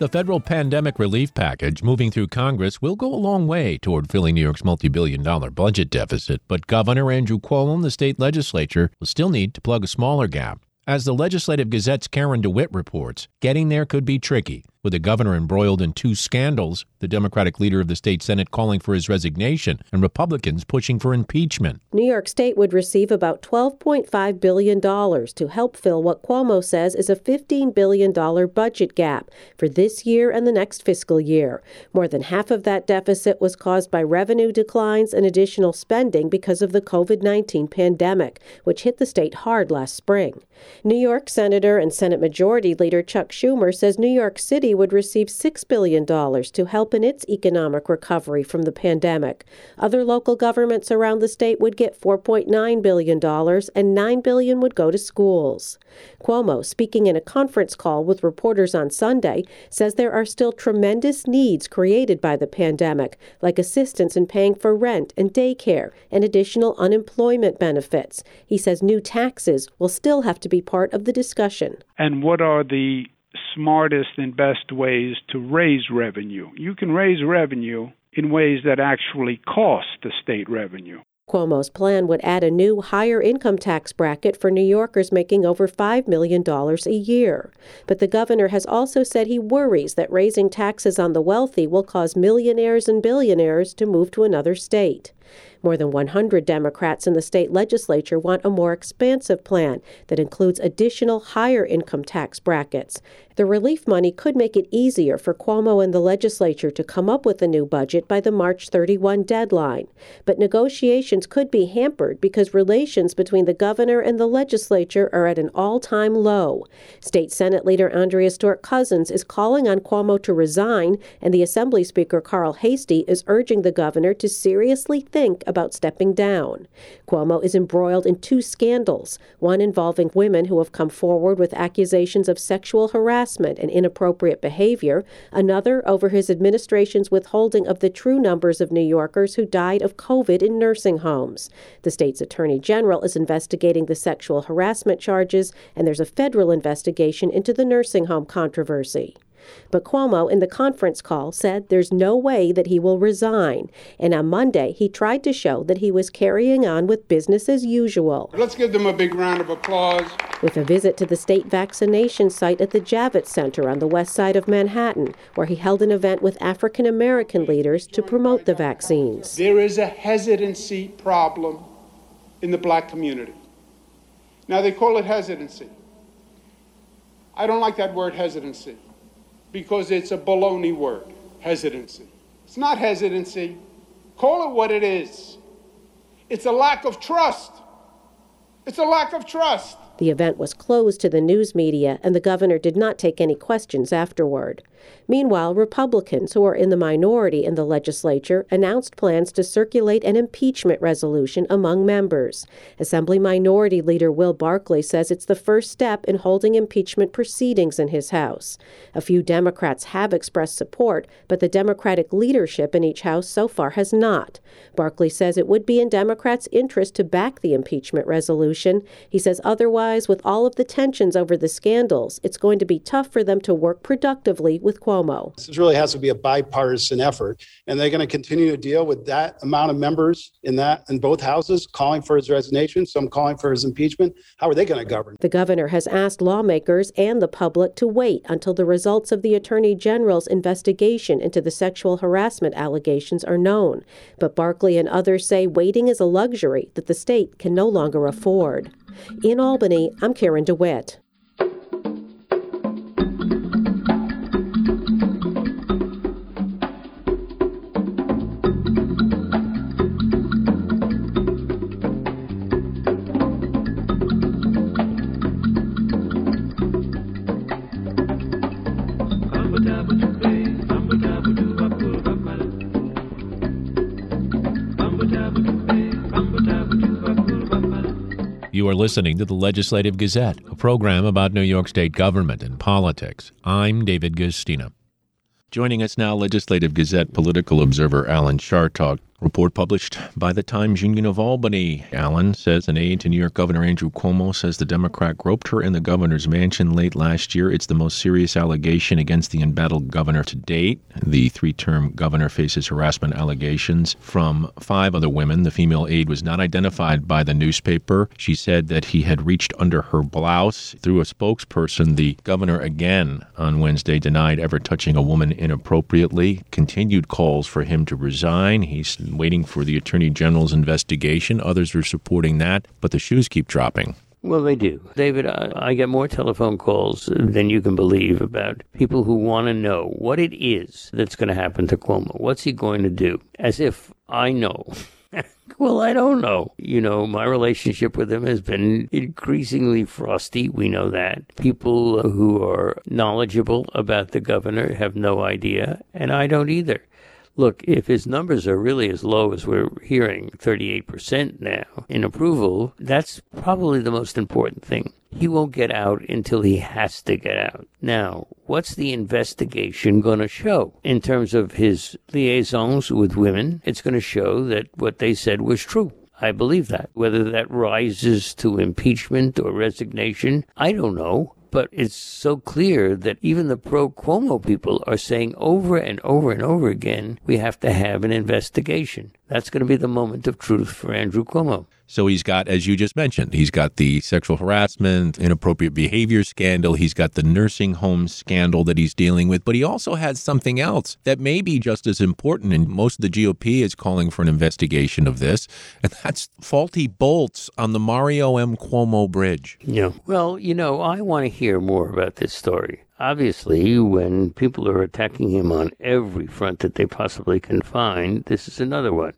The federal pandemic relief package moving through Congress will go a long way toward filling New York's multi-billion-dollar budget deficit, but Governor Andrew Cuomo and the state legislature will still need to plug a smaller gap. As the Legislative Gazette's Karen DeWitt reports, getting there could be tricky, with the governor embroiled in two scandals, the Democratic leader of the state Senate calling for his resignation and Republicans pushing for impeachment. New York State would receive about $12.5 billion to help fill what Cuomo says is a $15 billion budget gap for this year and the next fiscal year. More than half of that deficit was caused by revenue declines and additional spending because of the COVID-19 pandemic, which hit the state hard last spring. New York Senator and Senate Majority Leader Chuck Schumer says New York City would receive $6 billion to help in its economic recovery from the pandemic. Other local governments around the state would get $4.9 billion, and $9 billion would go to schools. Cuomo, speaking in a conference call with reporters on Sunday, says there are still tremendous needs created by the pandemic, like assistance in paying for rent and daycare and additional unemployment benefits. He says new taxes will still have to be part of the discussion. And what are the smartest and best ways to raise revenue? You can raise revenue in ways that actually cost the state revenue. Cuomo's plan would add a new higher income tax bracket for New Yorkers making over $5 million a year. But the governor has also said he worries that raising taxes on the wealthy will cause millionaires and billionaires to move to another state. More than 100 Democrats in the state legislature want a more expansive plan that includes additional higher income tax brackets. The relief money could make it easier for Cuomo and the legislature to come up with a new budget by the March 31 deadline. But negotiations could be hampered because relations between the governor and the legislature are at an all-time low. State Senate Leader Andrea Stewart-Cousins is calling on Cuomo to resign, and the Assembly Speaker Carl Heastie is urging the governor to seriously think about stepping down. Cuomo is embroiled in two scandals, one involving women who have come forward with accusations of sexual harassment and inappropriate behavior, another over his administration's withholding of the true numbers of New Yorkers who died of COVID in nursing homes. The state's attorney general is investigating the sexual harassment charges, and there's a federal investigation into the nursing home controversy. But Cuomo, in the conference call, said there's no way that he will resign. And on Monday, he tried to show that he was carrying on with business as usual. Let's give them a big round of applause. With a visit to the state vaccination site at the Javits Center on the west side of Manhattan, where he held an event with African American leaders to promote the vaccines. There is a hesitancy problem in the black community. Now, they call it hesitancy. I don't like that word, hesitancy, because it's a baloney word, hesitancy. It's not hesitancy. Call it what it is. It's a lack of trust. It's a lack of trust. The event was closed to the news media, and the governor did not take any questions afterward. Meanwhile, Republicans, who are in the minority in the legislature, announced plans to circulate an impeachment resolution among members. Assembly Minority Leader Will Barclay says it's the first step in holding impeachment proceedings in his House. A few Democrats have expressed support, but the Democratic leadership in each House so far has not. Barclay says it would be in Democrats' interest to back the impeachment resolution. He says otherwise, with all of the tensions over the scandals, it's going to be tough for them to work productively with Cuomo. This really has to be a bipartisan effort, and they're going to continue to deal with that amount of members in both houses calling for his resignation, some calling for his impeachment. How are they going to govern? The governor has asked lawmakers and the public to wait until the results of the attorney general's investigation into the sexual harassment allegations are known. But Barclay and others say waiting is a luxury that the state can no longer afford. In Albany, I'm Karen DeWitt. You are listening to the Legislative Gazette, a program about New York state government and politics. I'm David Gustina. Joining us now, Legislative Gazette political observer Alan Chartock. Report published by the Times Union of Albany. Alan says an aide to New York Governor Andrew Cuomo says the Democrat groped her in the governor's mansion late last year. It's the most serious allegation against the embattled governor to date. The three-term governor faces harassment allegations from five other women. The female aide was not identified by the newspaper. She said that he had reached under her blouse. Through a spokesperson, the governor again on Wednesday denied ever touching a woman inappropriately. Continued calls for him to resign. He's waiting for the Attorney General's investigation. Others are supporting that, but the shoes keep dropping. Well, they do. David, I get more telephone calls than you can believe about people who want to know what it is that's going to happen to Cuomo. What's he going to do? As if I know. Well, I don't know. You know, my relationship with him has been increasingly frosty. We know that. People who are knowledgeable about the governor have no idea, and I don't either. Look, if his numbers are really as low as we're hearing, 38% now in approval, that's probably the most important thing. He won't get out until he has to get out. Now, what's the investigation going to show? In terms of his liaisons with women, it's going to show that what they said was true. I believe that. Whether that rises to impeachment or resignation, I don't know. But it's so clear that even the pro-Cuomo people are saying over and over and over again, we have to have an investigation. That's going to be the moment of truth for Andrew Cuomo. So he's got, as you just mentioned, he's got the sexual harassment, inappropriate behavior scandal. He's got the nursing home scandal that he's dealing with. But he also has something else that may be just as important. And most of the GOP is calling for an investigation of this. And that's faulty bolts on the Mario M. Cuomo Bridge. Yeah. Well, you know, I want to hear more about this story. Obviously, when people are attacking him on every front that they possibly can find, this is another one.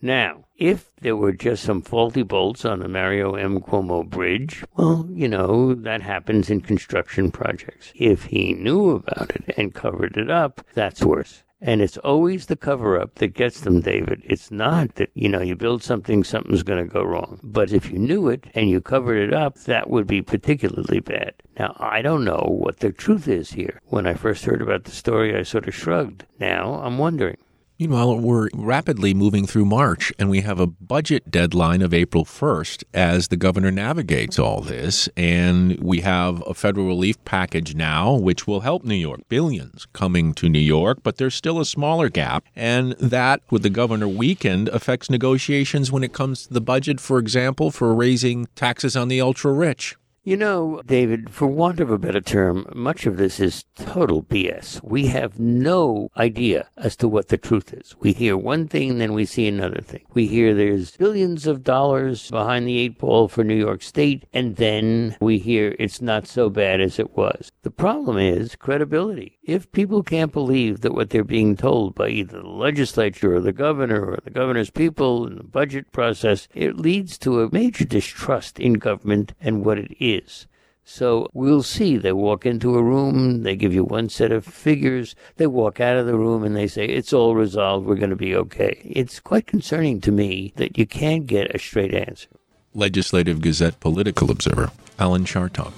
Now, if there were just some faulty bolts on the Mario M. Cuomo Bridge, well, you know, that happens in construction projects. If he knew about it and covered it up, that's worse. And it's always the cover-up that gets them, David. It's not that, you know, you build something, something's going to go wrong. But if you knew it and you covered it up, that would be particularly bad. Now, I don't know what the truth is here. When I first heard about the story, I sort of shrugged. Now, I'm wondering. Meanwhile, we're rapidly moving through March, and we have a budget deadline of April 1st as the governor navigates all this. And we have a federal relief package now, which will help New York. Billions coming to New York, but there's still a smaller gap. And that, with the governor weakened, affects negotiations when it comes to the budget, for example, for raising taxes on the ultra-rich. You know, David, for want of a better term, much of this is total BS. We have no idea as to what the truth is. We hear one thing, then we see another thing. We hear there's billions of dollars behind the eight ball for New York State, and then we hear it's not so bad as it was. The problem is credibility. If people can't believe that what they're being told by either the legislature or the governor or the governor's people in the budget process, it leads to a major distrust in government and what it is. So we'll see. They walk into a room, they give you one set of figures, they walk out of the room and they say, it's all resolved, we're going to be okay. It's quite concerning to me that you can't get a straight answer. Legislative Gazette political observer, Alan Chartock.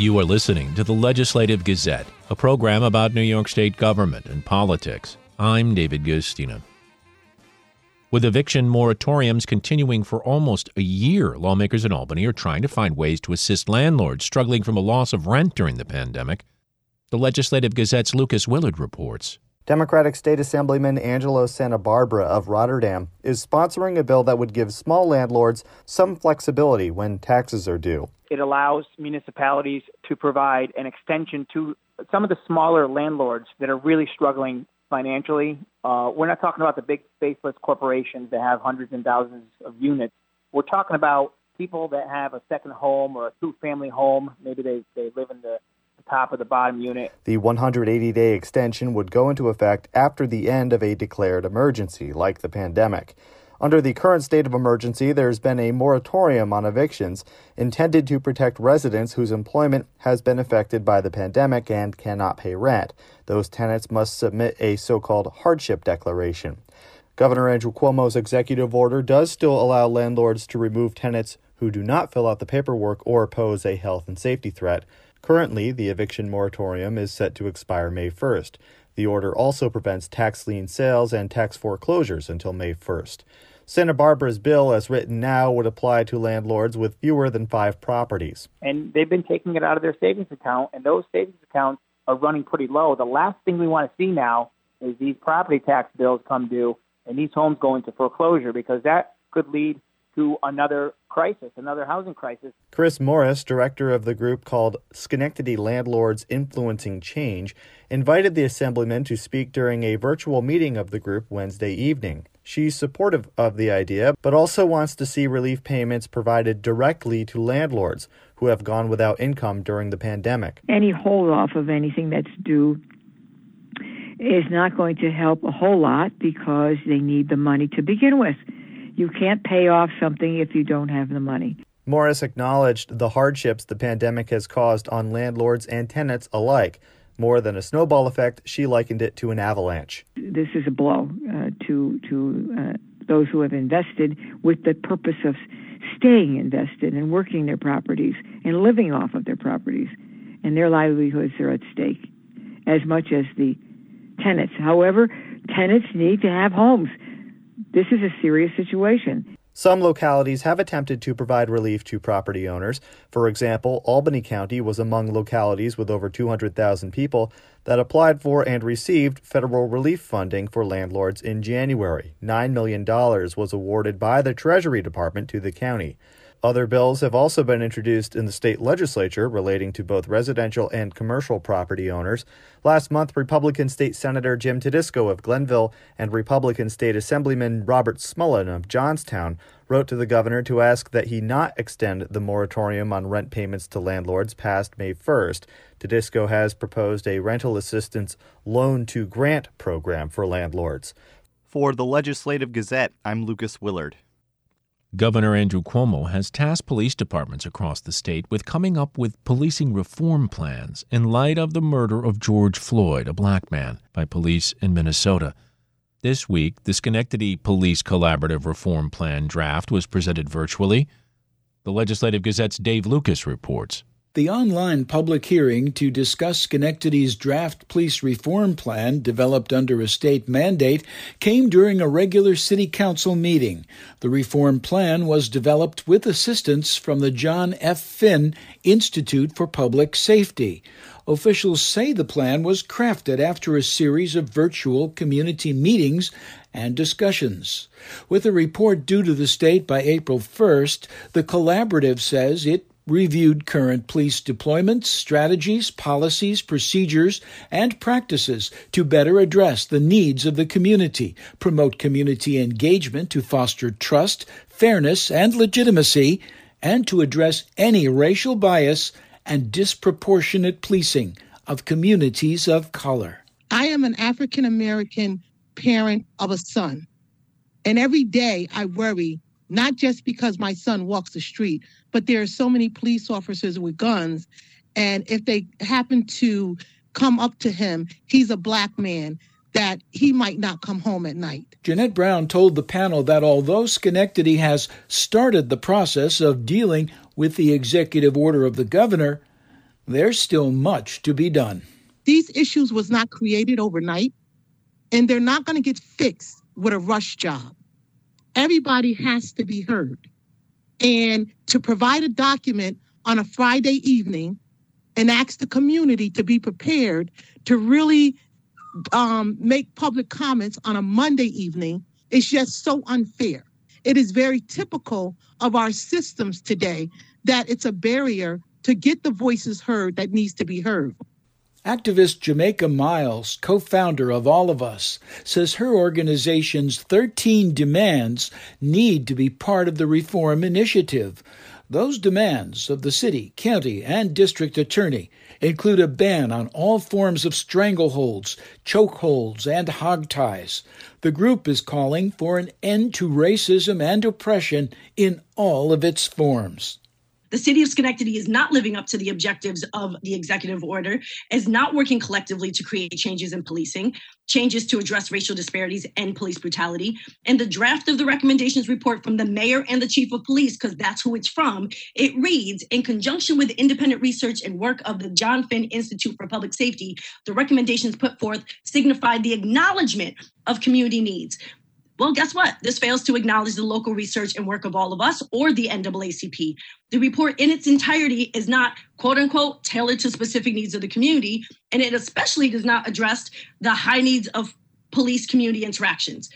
You are listening to the Legislative Gazette, a program about New York state government and politics. I'm David Gustina. With eviction moratoriums continuing for almost a year, lawmakers in Albany are trying to find ways to assist landlords struggling from a loss of rent during the pandemic. The Legislative Gazette's Lucas Willard reports. Democratic State Assemblyman Angelo Santa Barbara of Rotterdam is sponsoring a bill that would give small landlords some flexibility when taxes are due. It allows municipalities to provide an extension to some of the smaller landlords that are really struggling financially. We're not talking about the big faceless corporations that have hundreds and thousands of units. We're talking about people that have a second home or a two-family home, maybe they live in the top of the bottom unit. The 180-day extension would go into effect after the end of a declared emergency, like the pandemic. Under the current state of emergency, there's been a moratorium on evictions intended to protect residents whose employment has been affected by the pandemic and cannot pay rent. Those tenants must submit a so-called hardship declaration. Governor Andrew Cuomo's executive order does still allow landlords to remove tenants who do not fill out the paperwork or pose a health and safety threat. Currently, the eviction moratorium is set to expire May 1st. The order also prevents tax lien sales and tax foreclosures until May 1st. Santa Barbara's bill, as written now, would apply to landlords with fewer than 5 properties. And they've been taking it out of their savings account, and those savings accounts are running pretty low. The last thing we want to see now is these property tax bills come due and these homes go into foreclosure, because that could lead to another crisis, another housing crisis. Chris Morris, director of the group called Schenectady Landlords Influencing Change, invited the assemblymen to speak during a virtual meeting of the group Wednesday evening. She's supportive of the idea, but also wants to see relief payments provided directly to landlords who have gone without income during the pandemic. Any hold off of anything that's due is not going to help a whole lot, because they need the money to begin with. You can't pay off something if you don't have the money. Morris acknowledged the hardships the pandemic has caused on landlords and tenants alike. More than a snowball effect, she likened it to an avalanche. This is a blow to those who have invested with the purpose of staying invested and working their properties and living off of their properties. And their livelihoods are at stake as much as the tenants. However, tenants need to have homes. This is a serious situation. Some localities have attempted to provide relief to property owners. For example, Albany County was among localities with over 200,000 people that applied for and received federal relief funding for landlords in January. $9 million was awarded by the Treasury Department to the county. Other bills have also been introduced in the state legislature relating to both residential and commercial property owners. Last month, Republican State Senator Jim Tedisco of Glenville and Republican State Assemblyman Robert Smullen of Johnstown wrote to the governor to ask that he not extend the moratorium on rent payments to landlords past May 1st. Tedisco has proposed a rental assistance loan-to-grant program for landlords. For the Legislative Gazette, I'm Lucas Willard. Governor Andrew Cuomo has tasked police departments across the state with coming up with policing reform plans in light of the murder of George Floyd, a black man, by police in Minnesota. This week, the Schenectady Police Collaborative Reform Plan draft was presented virtually. The Legislative Gazette's Dave Lucas reports. The online public hearing to discuss Schenectady's draft police reform plan, developed under a state mandate, came during a regular city council meeting. The reform plan was developed with assistance from the John F. Finn Institute for Public Safety. Officials say the plan was crafted after a series of virtual community meetings and discussions. With a report due to the state by April 1st, the collaborative says it reviewed current police deployments, strategies, policies, procedures, and practices to better address the needs of the community, promote community engagement to foster trust, fairness, and legitimacy, and to address any racial bias and disproportionate policing of communities of color. I am an African-American parent of a son, and every day I worry, not just because my son walks the street, but there are so many police officers with guns. And if they happen to come up to him, he's a black man, that he might not come home at night. Jeanette Brown told the panel that although Schenectady has started the process of dealing with the executive order of the governor, there's still much to be done. These issues was not created overnight, and they're not going to get fixed with a rush job. Everybody has to be heard. And to provide a document on a Friday evening and ask the community to be prepared to really make public comments on a Monday evening is just so unfair. It is very typical of our systems today that it's a barrier to get the voices heard that needs to be heard. Activist Jamaica Miles, co-founder of All of Us, says her organization's 13 demands need to be part of the reform initiative. Those demands of the city, county, and district attorney include a ban on all forms of strangleholds, chokeholds, and hogties. The group is calling for an end to racism and oppression in all of its forms. The city of Schenectady is not living up to the objectives of the executive order, is not working collectively to create changes in policing, changes to address racial disparities and police brutality. And the draft of the recommendations report from the mayor and the chief of police, because that's who it's from, it reads, in conjunction with independent research and work of the John Finn Institute for Public Safety, the recommendations put forth signify the acknowledgement of community needs. Well, guess what? This fails to acknowledge the local research and work of All of Us or the NAACP. The report in its entirety is not, quote unquote, tailored to specific needs of the community, and it especially does not address the high needs of police community interactions.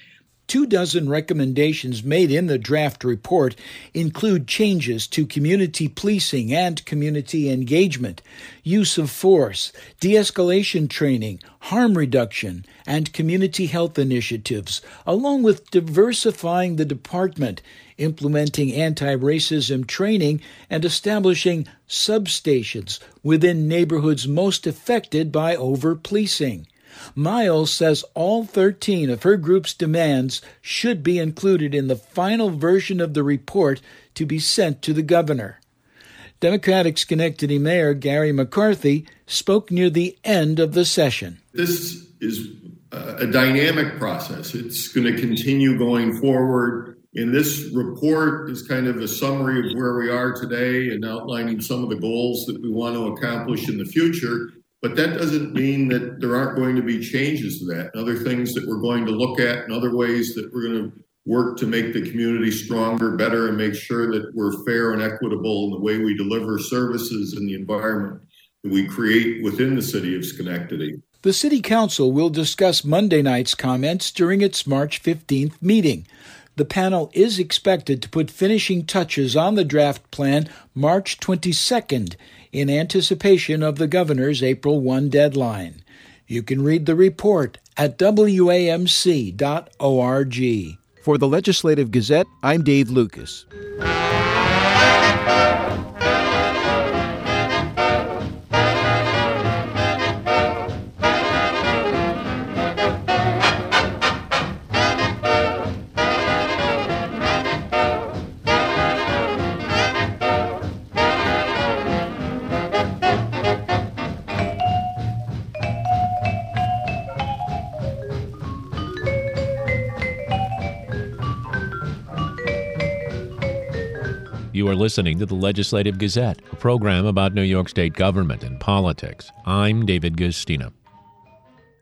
24 recommendations made in the draft report include changes to community policing and community engagement, use of force, de-escalation training, harm reduction, and community health initiatives, along with diversifying the department, implementing anti-racism training, and establishing substations within neighborhoods most affected by over-policing. Miles says all 13 of her group's demands should be included in the final version of the report to be sent to the governor. Democratic Schenectady Mayor Gary McCarthy spoke near the end of the session. This is a dynamic process. It's going to continue going forward. And this report is kind of a summary of where we are today and outlining some of the goals that we want to accomplish in the future. But that doesn't mean that there aren't going to be changes to that and other things that we're going to look at and other ways that we're going to work to make the community stronger, better, and make sure that we're fair and equitable in the way we deliver services and the environment that we create within the city of Schenectady. The City Council will discuss Monday night's comments during its March 15th meeting. The panel is expected to put finishing touches on the draft plan March 22nd in anticipation of the governor's April 1 deadline. You can read the report at wamc.org. For the Legislative Gazette, I'm Dave Lucas. You are listening to the Legislative Gazette, a program about New York State government and politics. I'm David Gustina.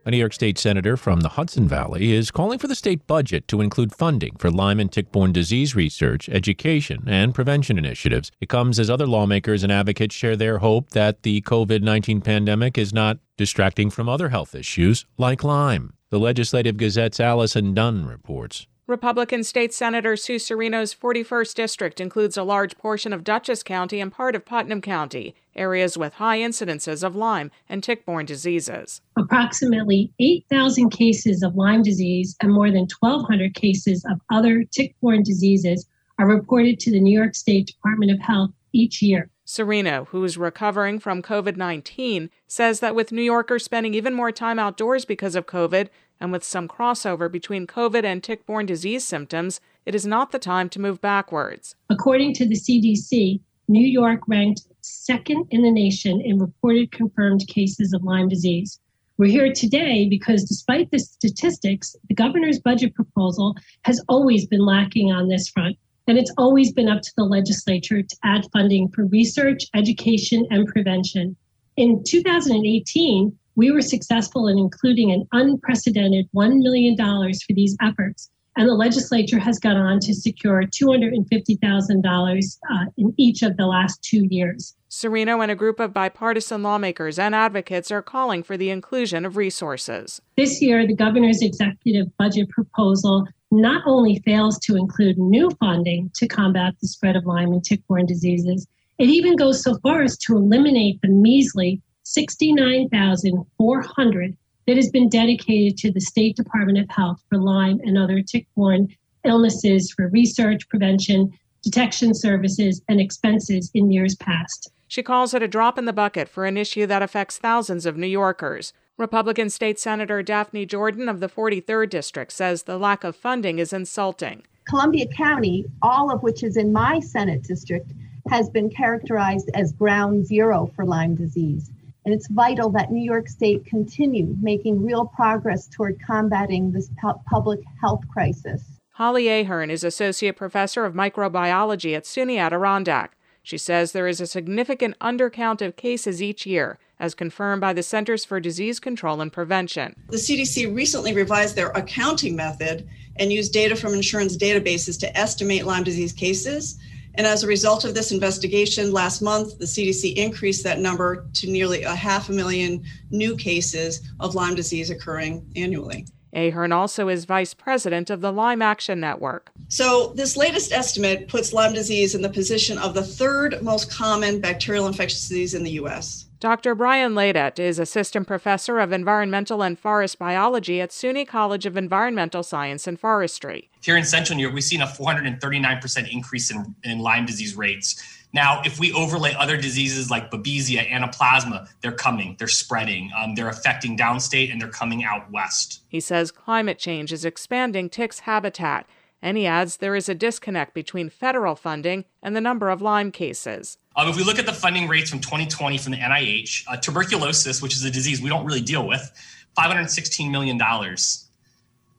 A New York State senator from the Hudson Valley is calling for the state budget to include funding for Lyme and tick-borne disease research, education, and prevention initiatives. It comes as other lawmakers and advocates share their hope that the COVID-19 pandemic is not distracting from other health issues like Lyme. The Legislative Gazette's Allison Dunn reports. Republican State Senator Sue Serino's 41st district includes a large portion of Dutchess County and part of Putnam County, areas with high incidences of Lyme and tick-borne diseases. Approximately 8,000 cases of Lyme disease and more than 1,200 cases of other tick-borne diseases are reported to the New York State Department of Health each year. Serino, who is recovering from COVID-19, says that with New Yorkers spending even more time outdoors because of COVID, and with some crossover between COVID and tick-borne disease symptoms, it is not the time to move backwards. According to the CDC, New York ranked second in the nation in reported confirmed cases of Lyme disease. We're here today because despite the statistics, the governor's budget proposal has always been lacking on this front, and it's always been up to the legislature to add funding for research, education, and prevention. In 2018, we were successful in including an unprecedented $1 million for these efforts, and the legislature has gone on to secure $250,000 in each of the last 2 years. Serino and a group of bipartisan lawmakers and advocates are calling for the inclusion of resources. This year, the governor's executive budget proposal not only fails to include new funding to combat the spread of Lyme and tick-borne diseases, it even goes so far as to eliminate the measly $69,400 that has been dedicated to the State Department of Health for Lyme and other tick-borne illnesses for research, prevention, detection services, and expenses in years past. She calls it a drop in the bucket for an issue that affects thousands of New Yorkers. Republican State Senator Daphne Jordan of the 43rd District says the lack of funding is insulting. Columbia County, all of which is in my Senate district, has been characterized as ground zero for Lyme disease. And it's vital that New York State continue making real progress toward combating this public health crisis. Holly Ahern is Associate Professor of Microbiology at SUNY Adirondack. She says there is a significant undercount of cases each year, as confirmed by the Centers for Disease Control and Prevention. The CDC recently revised their accounting method and used data from insurance databases to estimate Lyme disease cases. And as a result of this investigation, last month, the CDC increased that number to nearly 500,000 new cases of Lyme disease occurring annually. Ahern also is vice president of the Lyme Action Network. So this latest estimate puts Lyme disease in the position of the third most common bacterial infectious disease in the U.S. Dr. Brian Ladet is assistant professor of environmental and forest biology at SUNY College of Environmental Science and Forestry. Here in Central New York, we've seen a 439% increase in Lyme disease rates. Now, if we overlay other diseases like Babesia, Anaplasma, they're coming, they're spreading, they're affecting downstate, and they're coming out west. He says climate change is expanding ticks' habitat, and he adds there is a disconnect between federal funding and the number of Lyme cases. If we look at the funding rates from 2020 from the NIH, tuberculosis, which is a disease we don't really deal with, $516 million.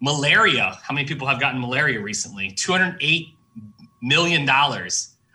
Malaria, how many people have gotten malaria recently? $208 million.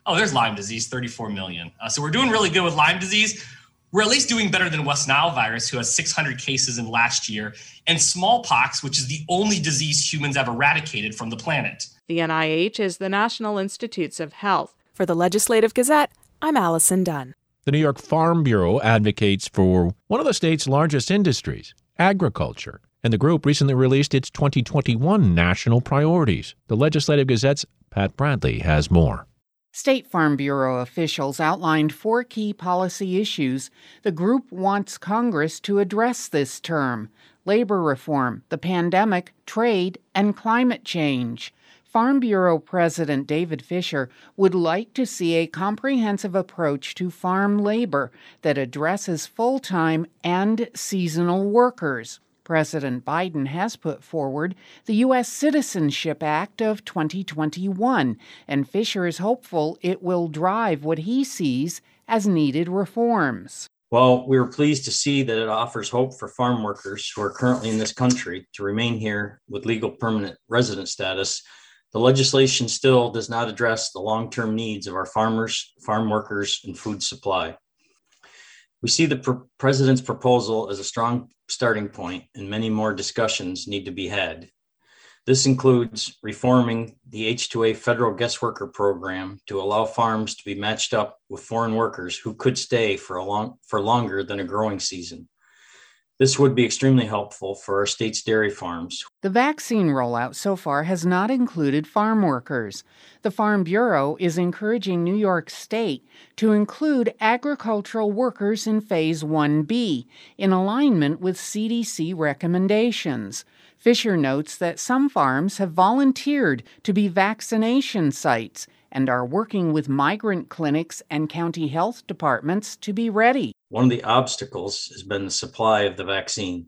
Oh, there's Lyme disease, 34 million. So we're doing really good with Lyme disease. We're at least doing better than West Nile virus, who has 600 cases in last year, and smallpox, which is the only disease humans have eradicated from the planet. The NIH is the National Institutes of Health. For the Legislative Gazette, I'm Allison Dunn. The New York Farm Bureau advocates for one of the state's largest industries, agriculture. And the group recently released its 2021 national priorities. The Legislative Gazette's Pat Bradley has more. State Farm Bureau officials outlined four key policy issues the group wants Congress to address this term: labor reform, the pandemic, trade, and climate change. Farm Bureau President David Fisher would like to see a comprehensive approach to farm labor that addresses full-time and seasonal workers. President Biden has put forward the U.S. Citizenship Act of 2021, and Fisher is hopeful it will drive what he sees as needed reforms. Well, we were pleased to see that it offers hope for farm workers who are currently in this country to remain here with legal permanent resident status. The legislation still does not address the long-term needs of our farmers, farm workers, and food supply. We see the president's proposal as a strong starting point, and many more discussions need to be had. This includes reforming the H-2A federal guest worker program to allow farms to be matched up with foreign workers who could stay for longer than a growing season. This would be extremely helpful for our state's dairy farms. The vaccine rollout so far has not included farm workers. The Farm Bureau is encouraging New York State to include agricultural workers in Phase 1B, in alignment with CDC recommendations. Fisher notes that some farms have volunteered to be vaccination sites and are working with migrant clinics and county health departments to be ready. One of the obstacles has been the supply of the vaccine.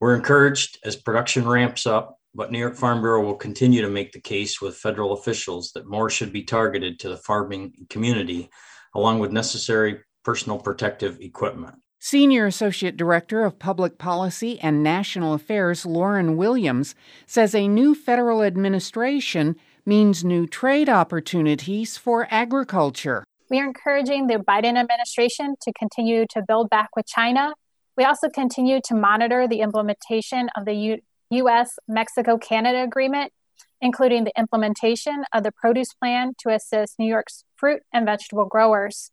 We're encouraged as production ramps up, but New York Farm Bureau will continue to make the case with federal officials that more should be targeted to the farming community, along with necessary personal protective equipment. Senior Associate Director of Public Policy and National Affairs Lauren Williams says a new federal administration means new trade opportunities for agriculture. We are encouraging the Biden administration to continue to build back with China. We also continue to monitor the implementation of the U.S.-Mexico-Canada agreement, including the implementation of the produce plan to assist New York's fruit and vegetable growers.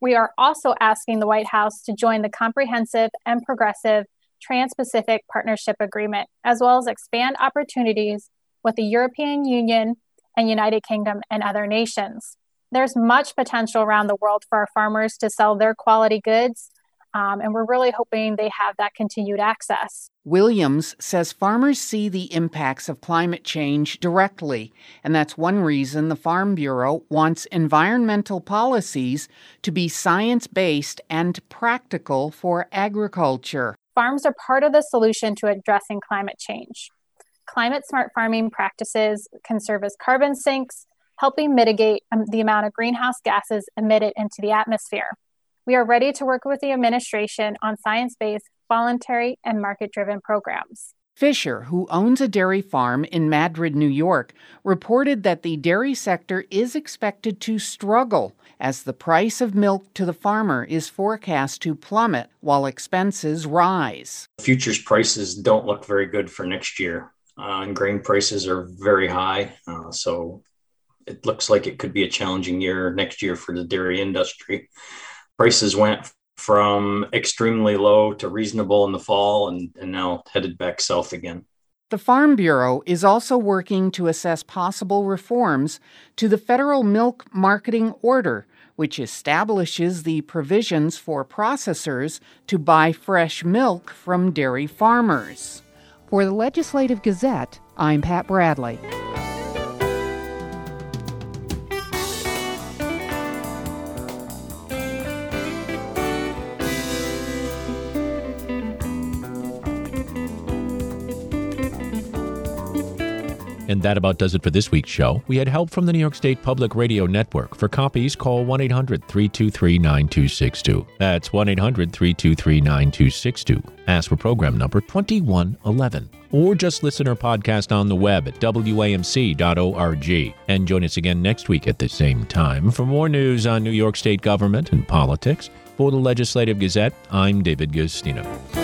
We are also asking the White House to join the comprehensive and progressive Trans-Pacific Partnership Agreement, as well as expand opportunities with the European Union and United Kingdom and other nations. There's much potential around the world for our farmers to sell their quality goods And we're really hoping they have that continued access. Williams says farmers see the impacts of climate change directly, and that's one reason the Farm Bureau wants environmental policies to be science-based and practical for agriculture. Farms are part of the solution to addressing climate change. Climate-smart farming practices can serve as carbon sinks, helping mitigate the amount of greenhouse gases emitted into the atmosphere. We are ready to work with the administration on science-based, voluntary, and market-driven programs. Fisher, who owns a dairy farm in Madrid, New York, reported that the dairy sector is expected to struggle as the price of milk to the farmer is forecast to plummet while expenses rise. Futures prices don't look very good for next year, and grain prices are very high, so it looks like it could be a challenging year next year for the dairy industry. Prices went from extremely low to reasonable in the fall and now headed back south again. The Farm Bureau is also working to assess possible reforms to the Federal Milk Marketing Order, which establishes the provisions for processors to buy fresh milk from dairy farmers. For the Legislative Gazette, I'm Pat Bradley. And that about does it for this week's show. We had help from the New York State Public Radio Network. For copies, call 1-800-323-9262. That's 1-800-323-9262. Ask for program number 2111. Or just listen or podcast on the web at wamc.org. And join us again next week at the same time for more news on New York State government and politics. For the Legislative Gazette, I'm David Gustino.